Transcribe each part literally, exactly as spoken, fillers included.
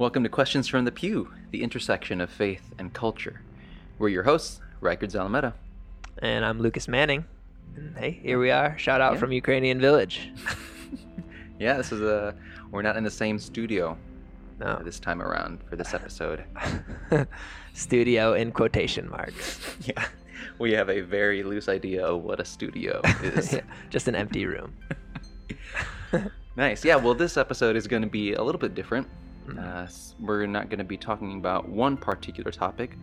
Welcome to Questions from the Pew, the intersection of faith and culture. We're your hosts, Rykard Zalameda. And I'm Lucas Manning. And hey, here we are. Shout out yeah. from Ukrainian Village. yeah, this is a... We're not in the same studio no. this time around for this episode. Studio in quotation marks. Yeah. We have a very loose idea of what a studio is. yeah, just an empty room. Nice. Yeah, well, this episode is going to be a little bit different. Uh, we're not going to be talking about one particular topic.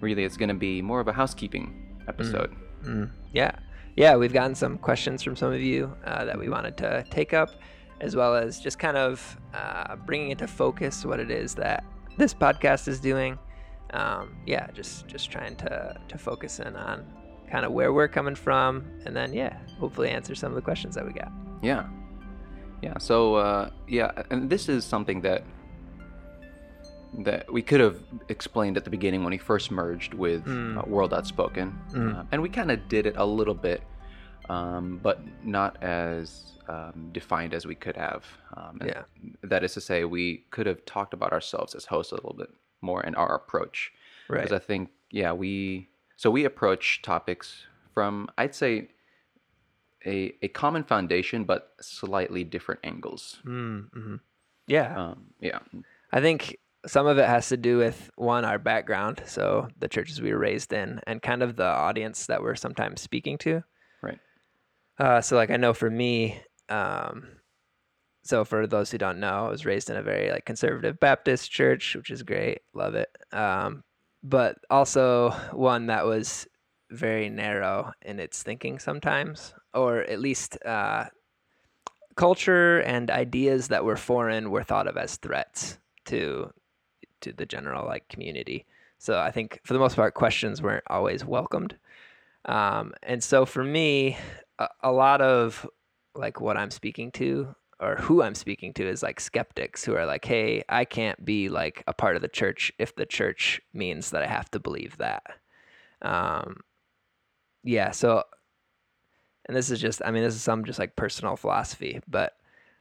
Really, it's going to be more of a housekeeping episode. Mm. Mm. Yeah. Yeah, we've gotten some questions from some of you uh, that we wanted to take up, as well as just kind of uh, bringing into focus what it is that this podcast is doing. Um, yeah, just, just trying to, to focus in on kind of where we're coming from, and then, yeah, hopefully answer some of the questions that we got. Yeah. Yeah, so, uh, yeah, and this is something that that we could have explained at the beginning when we first merged with mm. uh, World Outspoken. Mm. Uh, and we kind of did it a little bit, um, but not as um, defined as we could have. Um, yeah. That is to say, we could have talked about ourselves as hosts a little bit more in our approach. Right. Because I think, yeah, we... So we approach topics from, I'd say... A, a common foundation, but slightly different angles. Mm-hmm. Yeah. Um, yeah. I think some of it has to do with, one, our background, so the churches we were raised in, and kind of the audience that we're sometimes speaking to. Right. Uh, so, like, I know for me, um, so for those who don't know, I was raised in a very, like, conservative Baptist church, which is great. Love it. Um, but also one that was very narrow in its thinking sometimes, or at least uh, culture and ideas that were foreign were thought of as threats to to the general like community. So I think for the most part, questions weren't always welcomed. Um, and so for me, a, a lot of like what I'm speaking to or who I'm speaking to is like skeptics who are like, hey, I can't be like a part of the church if the church means that I have to believe that. Um, yeah, so... And this is just, I mean, this is some just like personal philosophy, but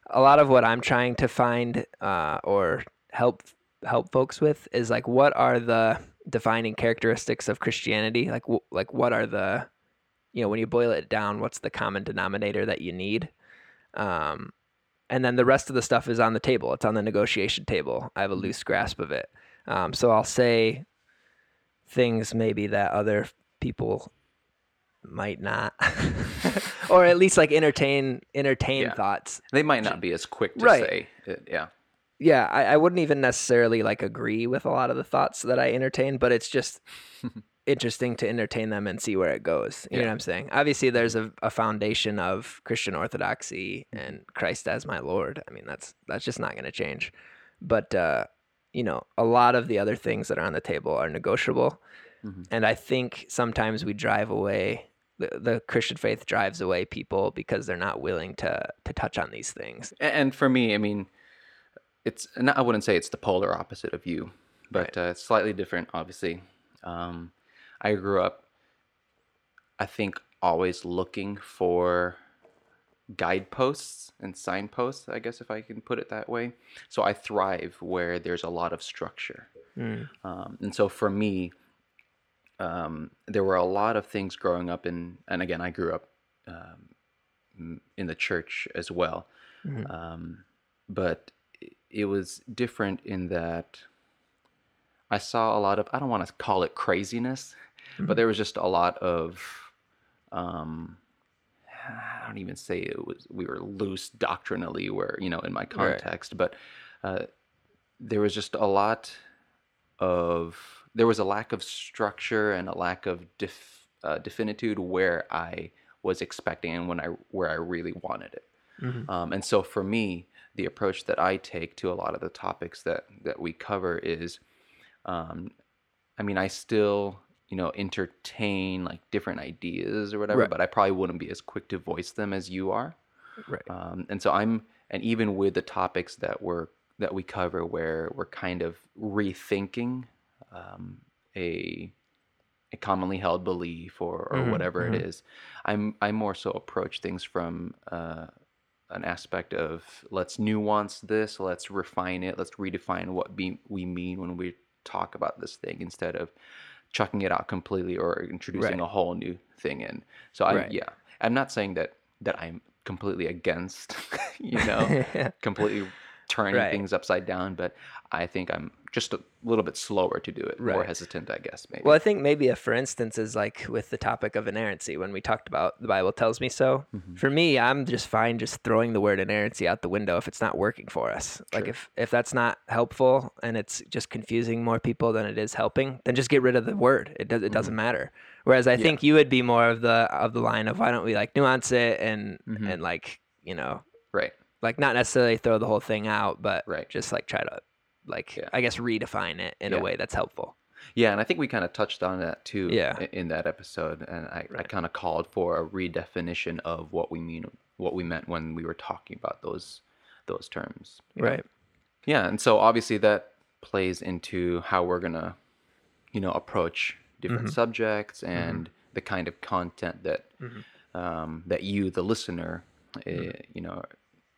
a lot of what I'm trying to find uh, or help help folks with is like, what are the defining characteristics of Christianity? Like, w- like what are the, you know, when you boil it down, what's the common denominator that you need? Um, and then the rest of the stuff is on the table. It's on the negotiation table. I have a loose grasp of it. Um, so I'll say things maybe that other people might not or at least like entertain entertain yeah. thoughts they might not be as quick to right. say it. yeah yeah I, I wouldn't even necessarily like agree with a lot of the thoughts that I entertain, but it's just interesting to entertain them and see where it goes. you yeah. know what I'm saying? Obviously there's a, a foundation of Christian orthodoxy and Christ as my Lord. I mean, that's that's just not going to change, but uh you know, a lot of the other things that are on the table are negotiable. Mm-hmm. And I think sometimes we drive away The, the Christian faith drives away people because they're not willing to to touch on these things. And for me, I mean, it's not, I wouldn't say it's the polar opposite of you, but right. uh, it's slightly different, obviously. Um, I grew up, I think, always looking for guideposts and signposts, I guess, if I can put it that way. So I thrive where there's a lot of structure. Mm. Um, and so for me... Um, there were a lot of things growing up in, and again, I grew up um, in the church as well, mm-hmm. um, but it was different in that I saw a lot of, I don't want to call it craziness, mm-hmm. but there was just a lot of, um, I don't even say it was, we were loose doctrinally where, you know, in my context, right. but uh, there was just a lot of, there was a lack of structure and a lack of def, uh, definitude where I was expecting and when I where I really wanted it. Mm-hmm. Um, and so for me, the approach that I take to a lot of the topics that, that we cover is, um, I mean, I still, you know, entertain like different ideas or whatever, right. but I probably wouldn't be as quick to voice them as you are. Right. Um, and so I'm, and even with the topics that we're, that we cover where we're kind of rethinking Um, a a commonly held belief or, or mm-hmm, whatever mm-hmm. it is, I'm I more so approach things from uh, an aspect of let's nuance this, let's refine it, let's redefine what be, we mean when we talk about this thing instead of chucking it out completely or introducing right. a whole new thing in. So I right. yeah, I'm not saying that that I'm completely against, you know, yeah. completely turning right. things upside down, but I think I'm just a little bit slower to do it, right. more hesitant, I guess, maybe. Well, I think maybe a for instance is like with the topic of inerrancy, when we talked about the Bible tells me so, mm-hmm. for me, I'm just fine just throwing the word inerrancy out the window if it's not working for us. Sure. Like if, if that's not helpful and it's just confusing more people than it is helping, then just get rid of the word. It, does, it doesn't mm-hmm. matter. Whereas I yeah. think you would be more of the of the line of why don't we like nuance it and mm-hmm. and like, you know, right. like not necessarily throw the whole thing out, but right. just like try to like, yeah. I guess, redefine it in yeah. a way that's helpful. Yeah. And I think we kind of touched on that too yeah. in, in that episode. And I, right. I kind of called for a redefinition of what we mean, what we meant when we were talking about those, those terms. Right. Know? Yeah. And so obviously that plays into how we're going to, you know, approach different mm-hmm. subjects and mm-hmm. the kind of content that, mm-hmm. um, that you, the listener, mm-hmm. uh, you know,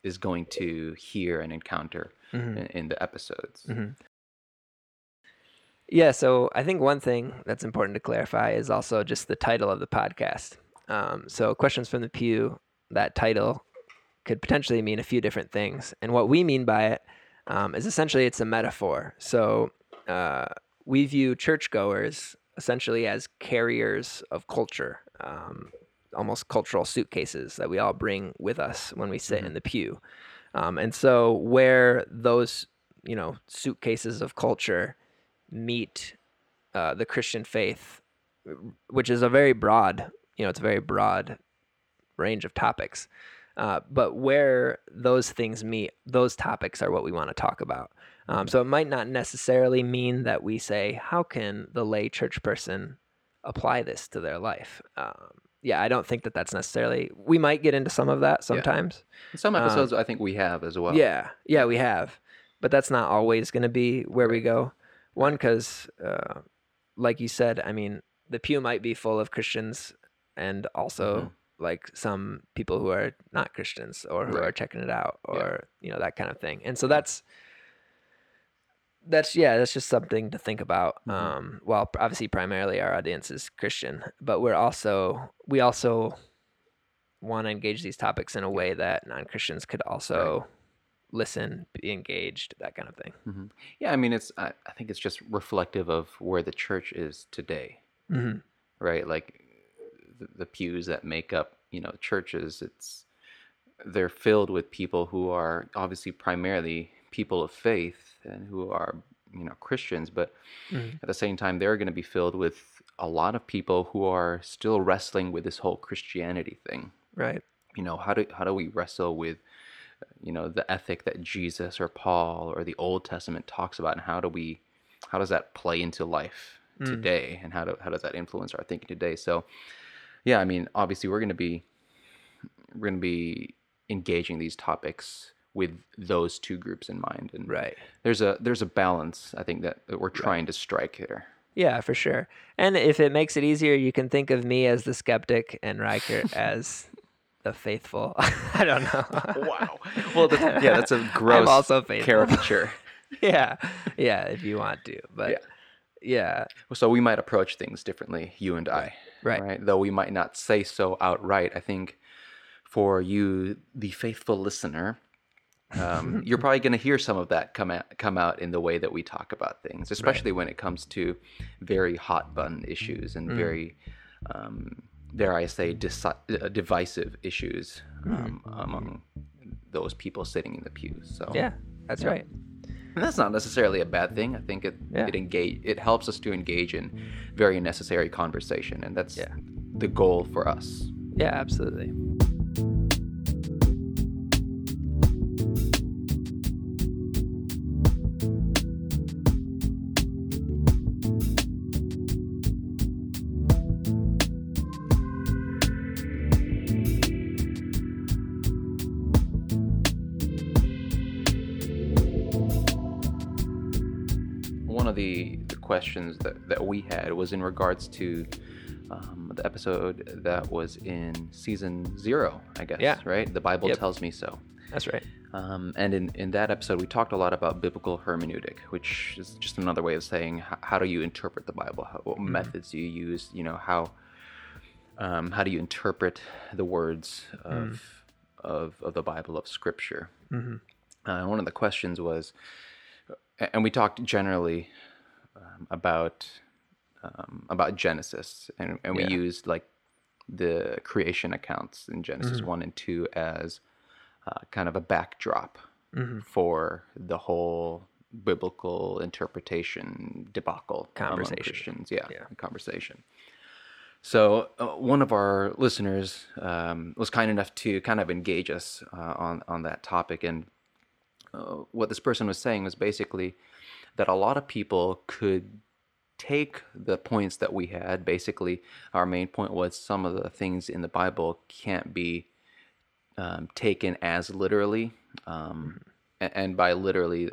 is going to hear and encounter mm-hmm. in, in the episodes. Mm-hmm. Yeah, so I think one thing that's important to clarify is also just the title of the podcast. Um, so Questions from the Pew, that title could potentially mean a few different things. And what we mean by it um, is essentially it's a metaphor. So uh, we view churchgoers essentially as carriers of culture, um, almost cultural suitcases that we all bring with us when we sit mm-hmm. in the pew. Um, and so where those, you know, suitcases of culture meet uh, the Christian faith, which is a very broad, you know, it's a very broad range of topics. Uh, but where those things meet, those topics are what we want to talk about. Um, so it might not necessarily mean that we say, how can the lay church person apply this to their life? Um, Yeah, I don't think that that's necessarily... We might get into some of that sometimes. Yeah. Some episodes um, I think we have as well. Yeah, yeah, we have. But that's not always going to be where we go. One, because uh, like you said, I mean, the pew might be full of Christians and also mm-hmm. like some people who are not Christians or who right. are checking it out or, yeah. you know, that kind of thing. And so that's... That's, yeah, that's just something to think about. Mm-hmm. Um, well, obviously, primarily our audience is Christian, but we're also, we also want to engage these topics in a way that non-Christians could also right. listen, be engaged, that kind of thing. Mm-hmm. Yeah, I mean, it's, I, I think it's just reflective of where the church is today, mm-hmm. right? Like the, the pews that make up, you know, churches, it's, they're filled with people who are obviously primarily people of faith and who are, you know, Christians, but mm-hmm. at the same time, they're going to be filled with a lot of people who are still wrestling with this whole Christianity thing. Right. You know, how do, how do we wrestle with, you know, the ethic that Jesus or Paul or the Old Testament talks about, and how do we, how does that play into life mm. today, and how do, how does that influence our thinking today? So yeah, I mean, obviously we're going to be, we're going to be engaging these topics with those two groups in mind. And right. there's a there's a balance, I think, that, that we're trying right. to strike here. Yeah, for sure. And if it makes it easier, you can think of me as the skeptic and Rykard as the faithful. I don't know. Wow. Well, that's, yeah, that's a gross also caricature. yeah. Yeah, if you want to. But yeah. yeah. So we might approach things differently, you and I. Right. right. Though we might not say so outright. I think for you, the faithful listener, um, you're probably going to hear some of that come out, come out in the way that we talk about things, especially right. when it comes to very hot button issues and mm. very, um, dare I say, deci- divisive issues um, mm. among those people sitting in the pews. So yeah, that's yeah. right. And that's not necessarily a bad thing. I think it yeah. it engage it helps us to engage in very necessary conversation, and that's yeah. the goal for us. Yeah, absolutely. Questions that, that we had was in regards to um, the episode that was in season zero, I guess, yeah. right? The Bible yep. tells me so. That's right. Um, and in, in that episode, we talked a lot about biblical hermeneutic, which is just another way of saying how, how do you interpret the Bible? How, what mm-hmm. methods do you use? You know, how um, how do you interpret the words of mm. of, of the Bible, of Scripture? Mm-hmm. Uh, one of the questions was, and we talked generally um, about um, about Genesis, and, and we yeah. used like the creation accounts in Genesis mm-hmm. one and two as Uh, kind of a backdrop mm-hmm. for the whole biblical interpretation debacle conversation. Among Christians. Yeah, yeah. conversation. So uh, one of our listeners um, was kind enough to kind of engage us uh, on, on that topic. And uh, what this person was saying was basically that a lot of people could take the points that we had. Basically, our main point was some of the things in the Bible can't be Um, taken as literally, um, mm-hmm. and by literally,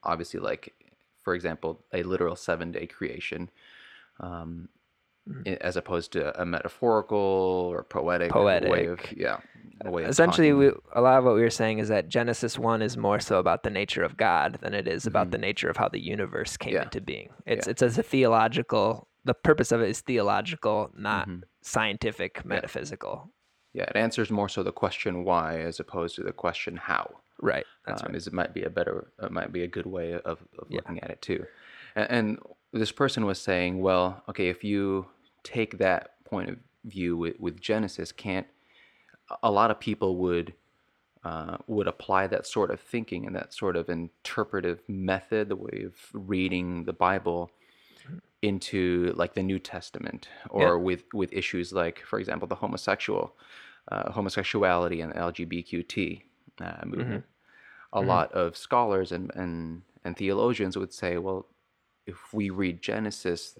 obviously, like, for example, a literal seven-day creation, um, mm-hmm. as opposed to a metaphorical or poetic, poetic. way of, yeah. Way Essentially, of we, a lot of what we were saying is that Genesis one is more so about the nature of God than it is about mm-hmm. the nature of how the universe came yeah. into being. It's yeah. it's as a theological, the purpose of it is theological, not mm-hmm. scientific, metaphysical. Yeah. Yeah, it answers more so the question why as opposed to the question how. Right. That's um, right. Is it might be a better, it might be a good way of, of yeah. looking at it too. And, and this person was saying, well, okay, if you take that point of view with, with Genesis, can't a lot of people would uh, would apply that sort of thinking and that sort of interpretive method, the way of reading the Bible, into like the New Testament or yeah. with, with issues like, for example, the homosexual, uh, homosexuality and the L G B T Q uh, movement. Mm-hmm. A mm-hmm. lot of scholars and, and, and theologians would say, well, if we read Genesis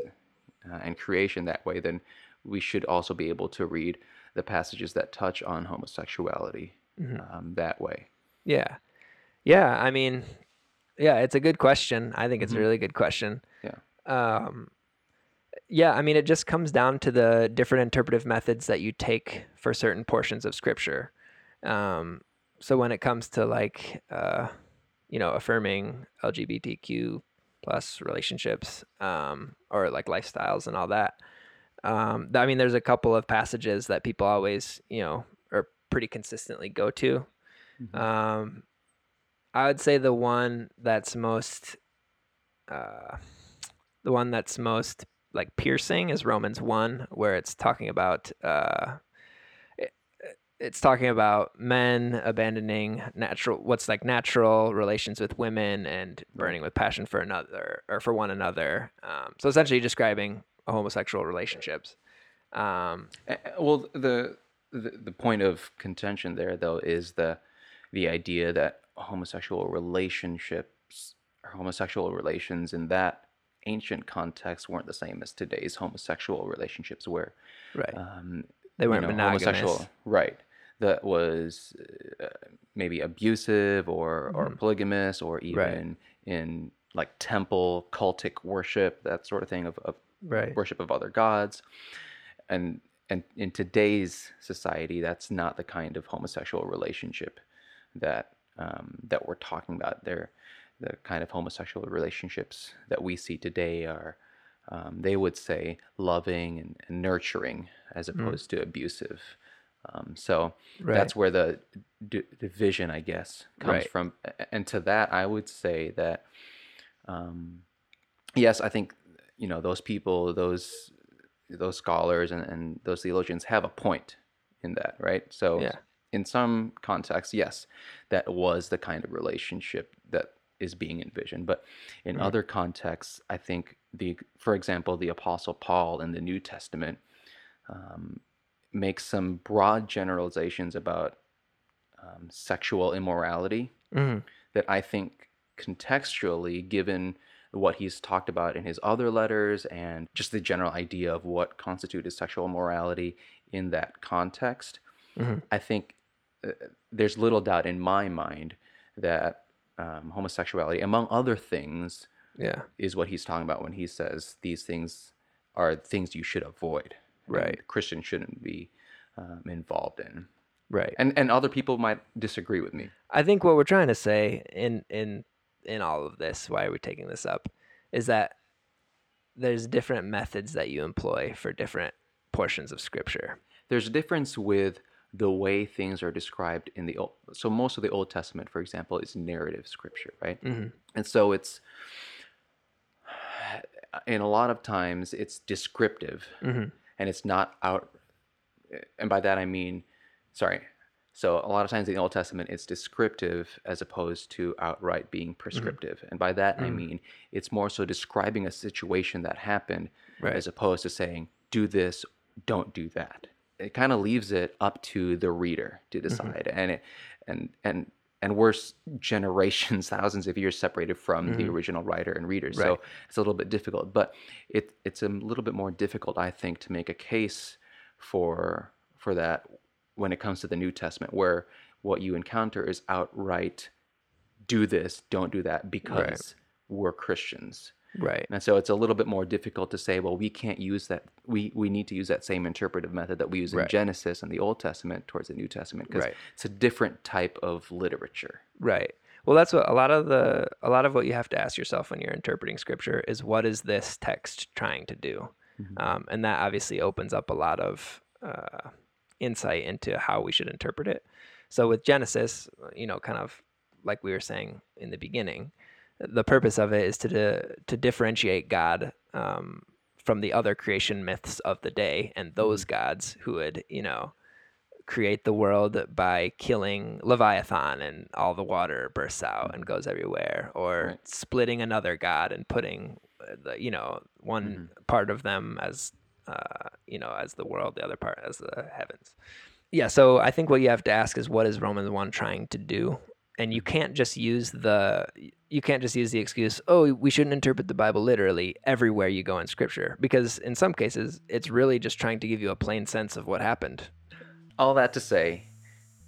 uh, and creation that way, then we should also be able to read the passages that touch on homosexuality mm-hmm. um, that way. Yeah. Yeah. I mean, yeah, it's a good question. I think it's mm-hmm. a really good question. Yeah. Um, yeah, I mean, it just comes down to the different interpretive methods that you take for certain portions of Scripture. Um, so when it comes to like, uh, you know, affirming L G B T Q plus relationships, um, or like lifestyles and all that, um, I mean, there's a couple of passages that people always, you know, or pretty consistently go to. Mm-hmm. Um, I would say the one that's most, uh, The one that's most like piercing is Romans one, where it's talking about uh, it, it's talking about men abandoning natural what's like natural relations with women and burning with passion for another or for one another. Um, so essentially, describing homosexual relationships. Um, well, the, the the point of contention there though is the the idea that homosexual relationships, or homosexual relations, in that ancient contexts weren't the same as today's homosexual relationships, where right um, they weren't you know, monogamous. Homosexual, right? That was uh, maybe abusive or mm-hmm. or polygamous, or even right. in like temple cultic worship, that sort of thing of, of right. worship of other gods, and and in today's society, that's not the kind of homosexual relationship that um, that we're talking about there. The kind of homosexual relationships that we see today are, um, they would say, loving and, and nurturing as opposed mm. to abusive. Um, so right. that's where the d- division, I guess, comes right. from. And to that, I would say that, um, yes, I think, you know, those people, those those scholars and, and those theologians have a point in that, right? So yeah. in some contexts, yes, that was the kind of relationship that is being envisioned, but in right. other contexts, I think the, for example, the Apostle Paul in the New Testament um, makes some broad generalizations about um, sexual immorality mm-hmm. that I think contextually, given what he's talked about in his other letters and just the general idea of what constitutes sexual morality in that context, mm-hmm. I think uh, there's little doubt in my mind that Um, homosexuality, among other things, yeah. is what he's talking about when he says these things are things you should avoid. right, Christians shouldn't be um, involved in. Right. And and other people might disagree with me. I think what we're trying to say in in in all of this, why are we taking this up, is that there's different methods that you employ for different portions of Scripture. There's a difference with the way things are described in the Old. So most of the Old Testament, for example, is narrative Scripture, right? Mm-hmm. And so it's, and a lot of times it's descriptive, mm-hmm. and it's not out. And by that I mean, sorry. So a lot of times in the Old Testament, it's descriptive as opposed to outright being prescriptive. Mm-hmm. And by that, mm-hmm. I mean, it's more so describing a situation that happened, right, as opposed to saying, do this, don't do that. It kind of leaves it up to the reader to decide. Mm-hmm. And it, and and and we're generations, thousands of years separated from mm-hmm. the original writer and reader. Right. So it's a little bit difficult. But it it's a little bit more difficult, I think, to make a case for for that when it comes to the New Testament, where what you encounter is outright, do this, don't do that, because right. we're Christians. Right. And so it's a little bit more difficult to say, well, we can't use that. We, we need to use that same interpretive method that we use in right. Genesis and the Old Testament towards the New Testament, because right. it's a different type of literature. Right. Well, that's what a lot of the a lot of what you have to ask yourself when you're interpreting Scripture is, what is this text trying to do? Mm-hmm. Um, and that obviously opens up a lot of uh, insight into how we should interpret it. So with Genesis, you know, kind of like we were saying in the beginning, the purpose of it is to to, to differentiate God um, from the other creation myths of the day, and those gods who would, you know, create the world by killing Leviathan and all the water bursts out and goes everywhere, or right. splitting another god and putting the, you know, one mm-hmm. part of them as uh, you know, as the world, the other part as the heavens. Yeah. So I think what you have to ask is, what is Romans one trying to do? And you can't just use the you can't just use the excuse, oh, we shouldn't interpret the Bible literally everywhere you go in Scripture, because in some cases it's really just trying to give you a plain sense of what happened. All that to say,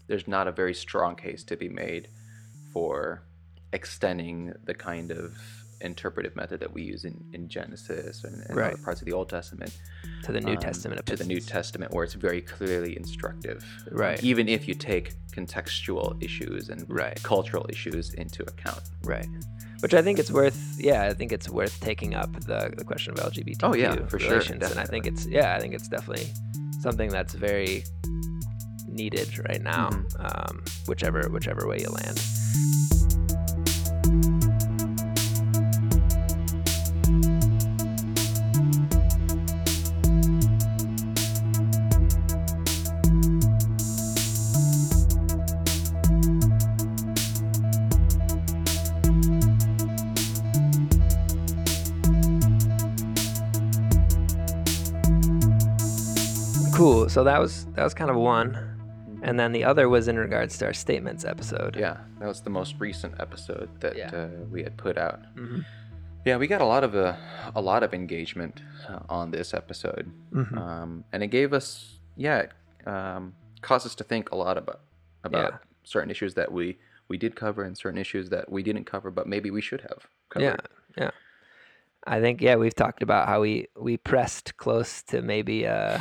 there's not a very strong case to be made for extending the kind of interpretive method that we use in, in Genesis and, and right. other parts of the Old Testament to the New um, Testament to the New Testament, where it's very clearly instructive, right, even if you take contextual issues and right. cultural issues into account, right, which I think it's worth yeah I think it's worth taking up the, the question of L G B T Q oh, yeah, for relations sure, and I think it's yeah I think it's definitely something that's very needed right now, mm-hmm. um, whichever whichever way you land. Cool. So that was that was kind of one, and then the other was in regards to our statements episode. Yeah, that was the most recent episode that yeah. uh, we had put out. Mm-hmm. Yeah, we got a lot of uh, a lot of engagement uh, on this episode, mm-hmm. um, and it gave us yeah it, um, caused us to think a lot about about yeah. certain issues that we we did cover and certain issues that we didn't cover, but maybe we should have covered. Yeah, yeah. I think yeah we've talked about how we we pressed close to maybe. Uh,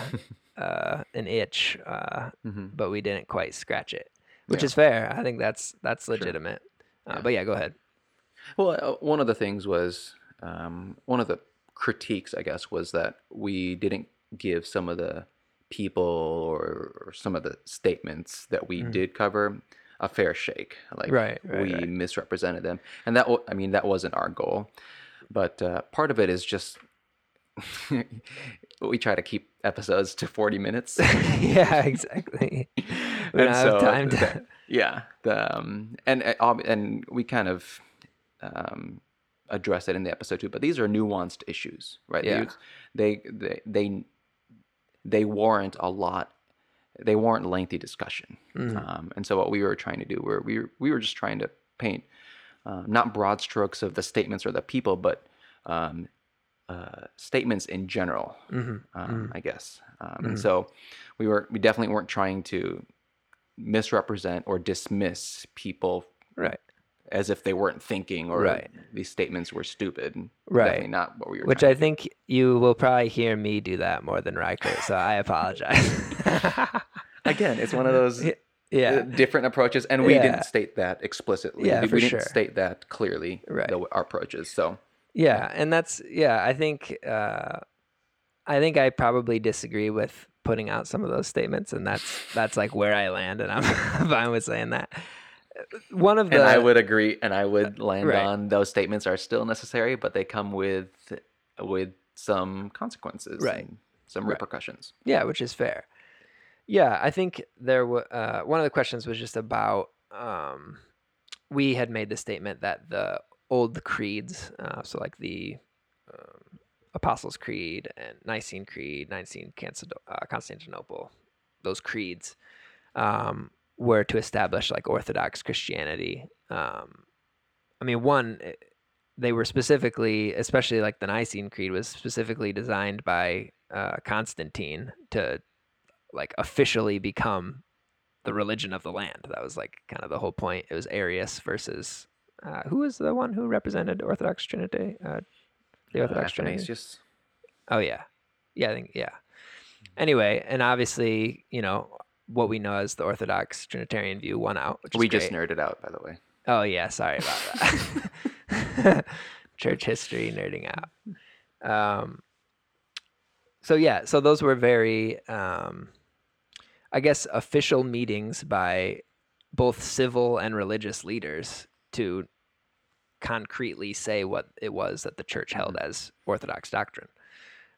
Uh, an itch, uh, mm-hmm. but we didn't quite scratch it, which yeah. is fair. I think that's that's legitimate. Sure. Uh, yeah. But yeah, go ahead. Well, uh, one of the things was um, one of the critiques, I guess, was that we didn't give some of the people or, or some of the statements that we mm-hmm. did cover a fair shake. Like right, right, we right. misrepresented them, and that I mean that wasn't our goal. But uh, part of it is just. We try to keep episodes to forty minutes. Yeah, exactly. We don't have time to... the, yeah, the, um, and and we kind of um, address it in the episode too. But these are nuanced issues, right? Yeah. They they they they warrant a lot. They warrant lengthy discussion. Mm-hmm. Um, and so what we were trying to do, were we were, we were just trying to paint uh, not broad strokes of the statements or the people, but um, Uh, statements in general, mm-hmm. Um, mm-hmm. I guess. Um, mm-hmm. And so we were we definitely weren't trying to misrepresent or dismiss people right. as if they weren't thinking, or right. these statements were stupid. Right. Definitely not what we were Which I to. think you will probably hear me do that more than Rykard, so I apologize. Again, it's one of those yeah. different approaches, and we yeah. didn't state that explicitly. Yeah, we for we didn't sure. state that clearly, right. the, our approaches. So yeah, and that's, yeah, I think, uh, I think I probably disagree with putting out some of those statements, and that's that's like where I land, and I'm fine with saying that. One of the, and I would agree, and I would land right. on those statements are still necessary, but they come with with some consequences, right? And some repercussions. Right. Yeah, which is fair. Yeah, I think there. W- uh, one of the questions was just about um, we had made the statement that the old creeds, uh, so like the um, Apostles' Creed and Nicene Creed, Nicene Constantinople, those creeds um, were to establish like Orthodox Christianity. Um, I mean, one, they were specifically, especially like the Nicene Creed was specifically designed by uh, Constantine to like officially become the religion of the land. That was like kind of the whole point. It was Arius versus, uh, who was the one who represented Orthodox Trinity? Uh, The Orthodox uh, Trinity. Just... Oh yeah, yeah, I think yeah. Anyway, and obviously, you know what we know as the Orthodox Trinitarian view won out. Which we is just great. nerded out, by the way. Oh yeah, sorry about that. Church history nerding out. Um. So yeah, so those were very, um, I guess, official meetings by both civil and religious leaders to concretely say what it was that the church held as Orthodox doctrine.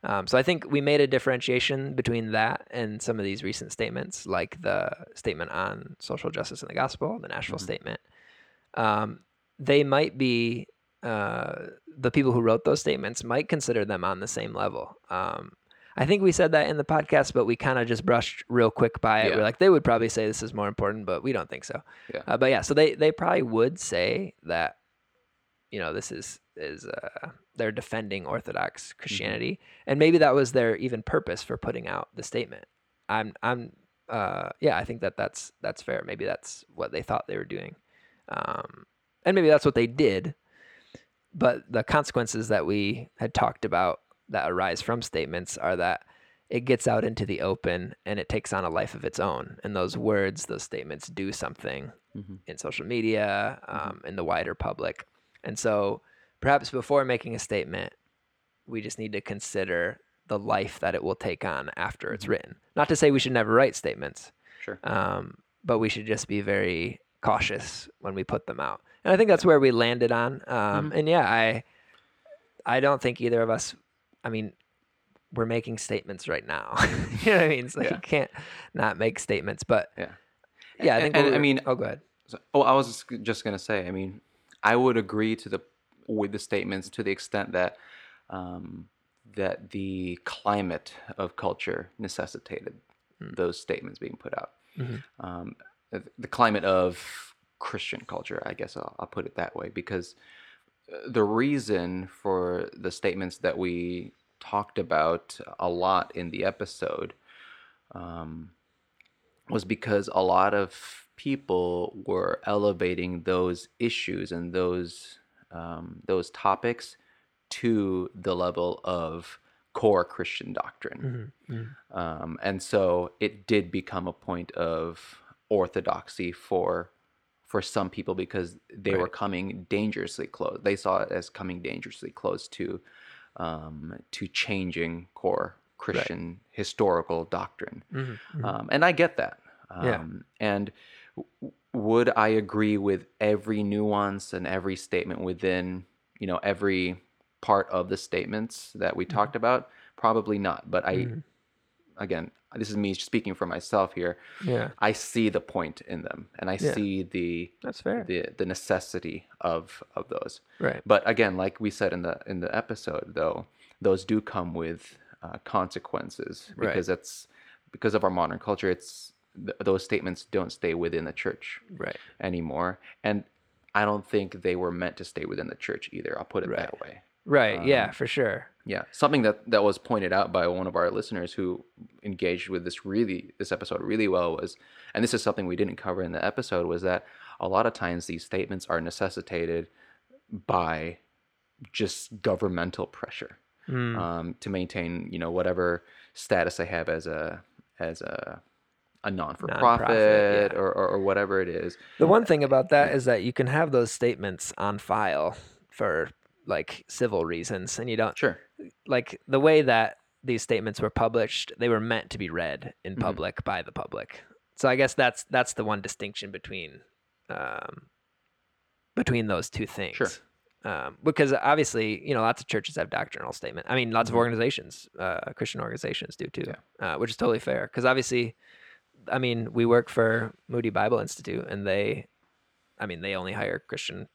Um, so I think we made a differentiation between that and some of these recent statements, like the statement on social justice in the gospel, the Nashville mm-hmm. statement. Um, they might be, uh, the people who wrote those statements might consider them on the same level. Um, I think we said that in the podcast, but we kind of just brushed real quick by it. Yeah. We're like, they would probably say this is more important, but we don't think so. Yeah. Uh, but yeah, so they, they probably would say that, you know, this is, is uh, they're defending Orthodox Christianity. Mm-hmm. And maybe that was their even purpose for putting out the statement. I'm, I'm, uh, yeah, I think that that's, that's fair. Maybe that's what they thought they were doing. Um, and maybe that's what they did, but the consequences that we had talked about that arise from statements are that it gets out into the open and it takes on a life of its own. And those words, those statements do something mm-hmm. in social media, um, mm-hmm. in the wider public. And so perhaps before making a statement, we just need to consider the life that it will take on after it's written. Not to say we should never write statements, sure, um, but we should just be very cautious when we put them out. And I think that's where we landed on. Um, mm-hmm. And yeah, I I don't think either of us, I mean, we're making statements right now. You know what I mean? It's like yeah. you can't not make statements, but yeah, yeah I think, and, and, I mean, oh, go ahead. So, oh, I was just going to say, I mean, I would agree to the with the statements to the extent that um, that the climate of culture necessitated mm. those statements being put out. Mm-hmm. Um, the climate of Christian culture, I guess I'll, I'll put it that way, because the reason for the statements that we talked about a lot in the episode um, was because a lot of people were elevating those issues and those um, those topics to the level of core Christian doctrine, mm-hmm. Mm-hmm. Um, and so it did become a point of orthodoxy for for some people because they right. were coming dangerously close. They saw it as coming dangerously close to um, to changing core Christian right. historical doctrine, mm-hmm. Mm-hmm. Um, and I get that. Yeah. Um, and would I agree with every nuance and every statement within, you know, every part of the statements that we mm-hmm. talked about? Probably not. But I, mm-hmm. again, this is me speaking for myself here. Yeah. I see the point in them, and I yeah. see the that's fair the, the necessity of of those. Right. But again, like we said in the in the episode, though, those do come with uh, consequences because right. that's because of our modern culture. It's Th- those statements don't stay within the church right. anymore. And I don't think they were meant to stay within the church either. I'll put it right. that way. Right. Um, yeah, for sure. Yeah. Something that, that was pointed out by one of our listeners who engaged with this really, this episode really well was, and this is something we didn't cover in the episode, was that a lot of times these statements are necessitated by just governmental pressure mm. um, to maintain, you know, whatever status they have as a as a a non-for-profit, non-profit yeah. or, or, or whatever it is. The one thing about that is that you can have those statements on file for like civil reasons, and you don't sure like the way that these statements were published, they were meant to be read in public mm-hmm. by the public. So I guess that's that's the one distinction between um, between those two things. Sure. Um, because obviously, you know, lots of churches have doctrinal statements. I mean, lots mm-hmm. of organizations, uh, Christian organizations do too, yeah. uh, which is totally fair. Because obviously, I mean, we work for Moody Bible Institute, and they, I mean, they only hire Christian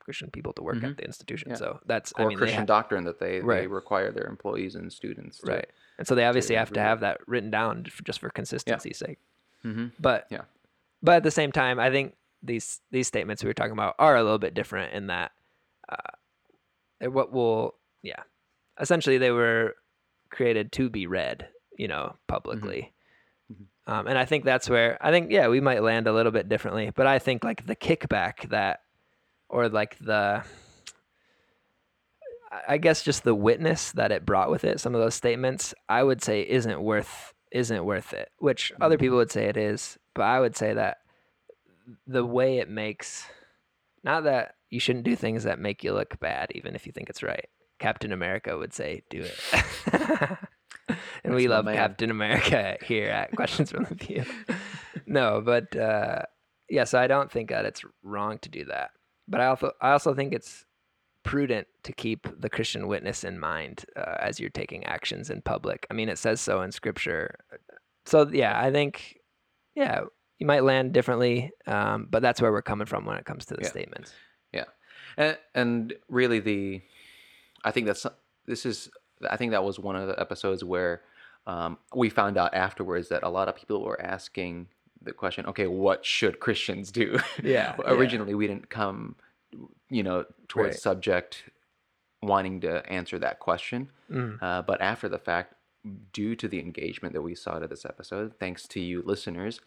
Christian people to work mm-hmm. at the institution. Yeah. So that's or I mean, Christian have, doctrine that they, right. they require their employees and students. To, right. And so they obviously to have to have that written down for, just for consistency's yeah. sake. Mm-hmm. But yeah. but at the same time, I think these these statements we were talking about are a little bit different in that uh, what will yeah essentially they were created to be read, you know, publicly. Mm-hmm. Um, and I think that's where I think yeah we might land a little bit differently. But I think like the kickback that or like the I guess just the witness that it brought with it, some of those statements, I would say isn't worth isn't worth it, which other people would say it is, but I would say that the way it makes, not that you shouldn't do things that make you look bad, even if you think it's right. Captain America would say, do it. And that's we love man. Captain America here at Questions from the View. No, but uh, yeah, so I don't think that it's wrong to do that. But I also, I also think it's prudent to keep the Christian witness in mind uh, as you're taking actions in public. I mean, it says so in Scripture. So yeah, I think, yeah, you might land differently, um, but that's where we're coming from when it comes to the yeah. statements. Yeah. And, and really the, I think that's, this is, I think that was one of the episodes where um, we found out afterwards that a lot of people were asking the question, okay, what should Christians do? Yeah. Originally yeah. we didn't come, you know, towards right. subject wanting to answer that question. Mm. Uh, but after the fact, due to the engagement that we saw to this episode, thanks to you listeners,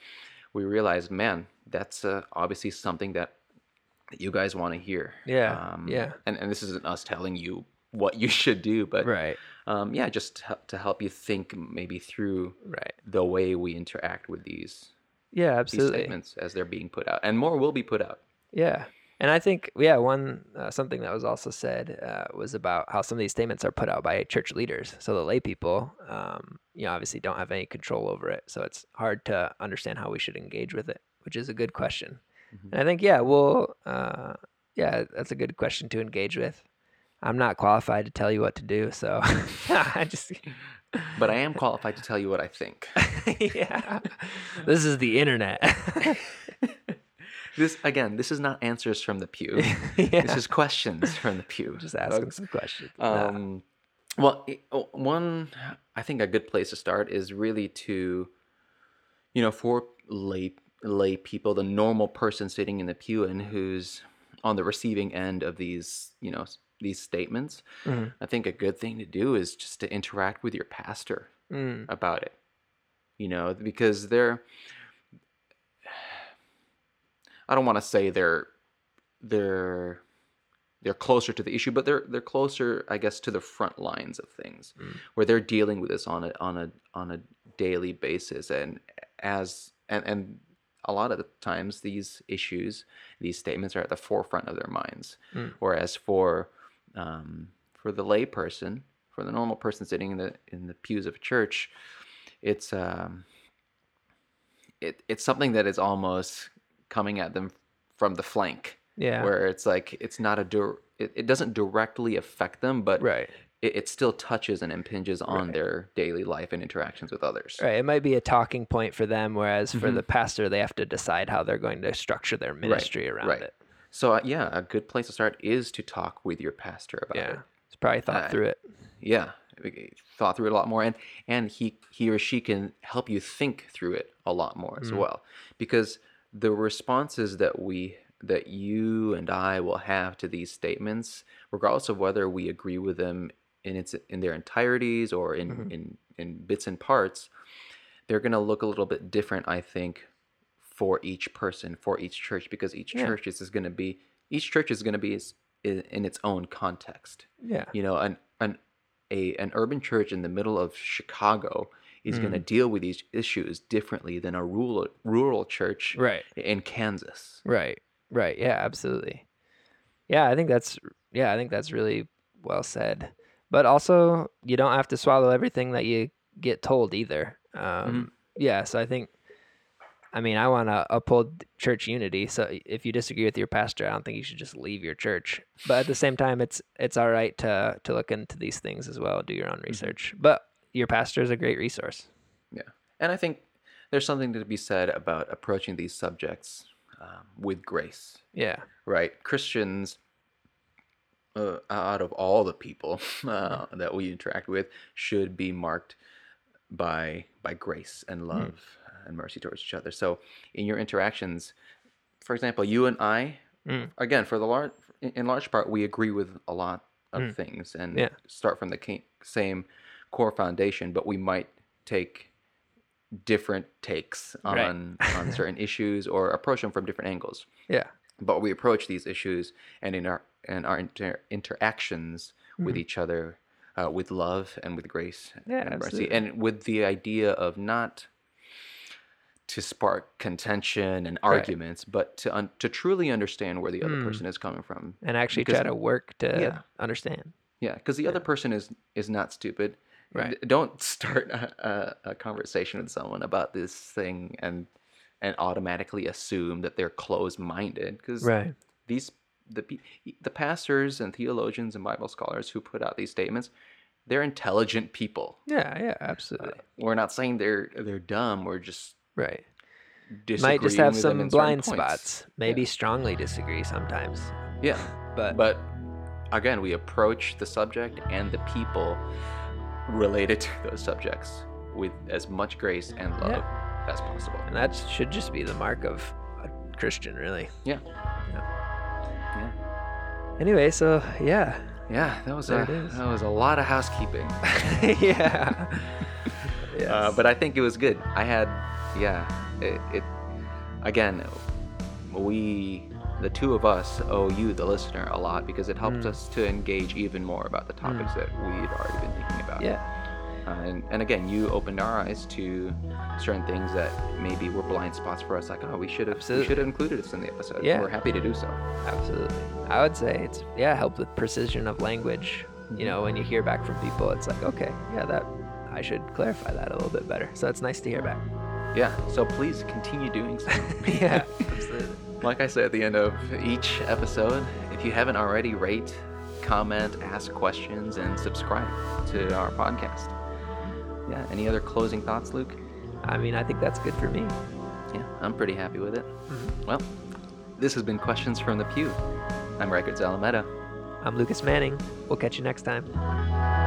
we realized, man, that's uh, obviously something that you guys want to hear. Yeah. Um, yeah. And, and this isn't us telling you what you should do, but right. um, yeah, just to, to help you think maybe through right. the way we interact with these, yeah, absolutely. These statements as they're being put out. And more will be put out. Yeah. And I think, yeah, one uh, something that was also said uh, was about how some of these statements are put out by church leaders. So the lay people, um, you know, obviously don't have any control over it. So it's hard to understand how we should engage with it, which is a good question. Mm-hmm. And I think, yeah, well, uh, yeah, that's a good question to engage with. I'm not qualified to tell you what to do, so I just. But I am qualified to tell you what I think. Yeah, this is the internet. This again, this is not answers from the pew. Yeah. This is questions from the pew. Just asking some questions. Um, no. Well, it, one, I think a good place to start is really to, you know, for lay lay people, the normal person sitting in the pew and who's on the receiving end of these, you know, these statements. Mm. I think a good thing to do is just to interact with your pastor mm. about it. You know, because they're. I don't want to say they're they're they're closer to the issue, but they're they're closer, I guess, to the front lines of things, mm. where they're dealing with this on a on a on a daily basis, and as and and a lot of the times these issues, these statements are at the forefront of their minds. Mm. Whereas for um, for the lay person, for the normal person sitting in the in the pews of a church, it's um, it it's something that is almost coming at them from the flank, yeah. where it's like it's not a dir- it, it doesn't directly affect them, but right. it, it still touches and impinges on right. their daily life and interactions with others. Right, it might be a talking point for them, whereas mm-hmm. for the pastor, they have to decide how they're going to structure their ministry right. around right. it. So uh, yeah, a good place to start is to talk with your pastor about yeah. it. He's probably thought uh, through it. Yeah, thought through it a lot more, and and he he or she can help you think through it a lot more mm-hmm. as well, because. The responses that we, that you and I will have to these statements, regardless of whether we agree with them in its in their entireties or in, mm-hmm. in, in bits and parts, they're going to look a little bit different, I think, for each person, for each church, because each yeah. church is, is going to be, each church is going to be is, is in its own context. Yeah. You know, an an a an urban church in the middle of Chicago is mm. going to deal with these issues differently than a rural rural church right. in Kansas. Right. Right. Yeah, absolutely. Yeah, I think that's yeah, I think that's really well said. But also, you don't have to swallow everything that you get told either. Um, mm-hmm. Yeah, so I think, I mean, I want to uphold church unity. So if you disagree with your pastor, I don't think you should just leave your church. But at the same time, it's it's all right to to look into these things as well, do your own research. Mm-hmm. But your pastor is a great resource. Yeah, and I think there's something to be said about approaching these subjects um, with grace. Yeah. Right? Christians... Uh, out of all the people uh, that we interact with, should be marked by by grace and love mm. and mercy towards each other. So, in your interactions, for example, you and I, mm. again, for the large, in large part, we agree with a lot of mm. things and yeah. start from the same core foundation, but we might take different takes on right. on certain issues or approach them from different angles. Yeah. But we approach these issues and in our and our inter- interactions mm-hmm. with each other uh, with love and with grace yeah, and absolutely. mercy, and with the idea of not to spark contention and arguments, right. but to un- to truly understand where the other mm. person is coming from, and actually because, try to work to yeah. understand. Yeah, because the yeah. other person is is not stupid. Right. Don't start a, a conversation with someone about this thing and. and automatically assume that they're closed-minded, because right. these the the pastors and theologians and Bible scholars who put out these statements, they're intelligent people. Yeah, yeah, absolutely. Uh, we're not saying they're they're dumb. We're just right. Might just have some blind spots. Maybe yeah. strongly disagree sometimes. Yeah, but but again, we approach the subject and the people related to those subjects with as much grace and love. Yeah. As possible. And that should just be the mark of a Christian, really. Yeah. Yeah. yeah. Anyway, so yeah. Yeah, that was a, that was a lot of housekeeping. yeah. yes. uh, but I think it was good. I had, yeah, it, it, again, we, the two of us, owe you, the listener, a lot because it helped mm. us to engage even more about the topics mm. that we'd already been thinking about. Yeah. Uh, and, and again, you opened our eyes to certain things that maybe were blind spots for us. Like, oh, we should have we should have included this in the episode. Yeah. We're happy to do so. Absolutely. I would say it's, yeah, helped with precision of language. You know, when you hear back from people, it's like, okay, yeah, that I should clarify that a little bit better. So it's nice to hear back. Yeah. So please continue doing so. yeah, absolutely. Like I say at the end of each episode, if you haven't already, rate, comment, ask questions, and subscribe to our podcast. Yeah, any other closing thoughts, Luke? I mean, I think that's good for me. Yeah, I'm pretty happy with it. Mm-hmm. Well, this has been Questions from the Pew. I'm Rykard Zalameda. I'm Lucas Manning. We'll catch you next time.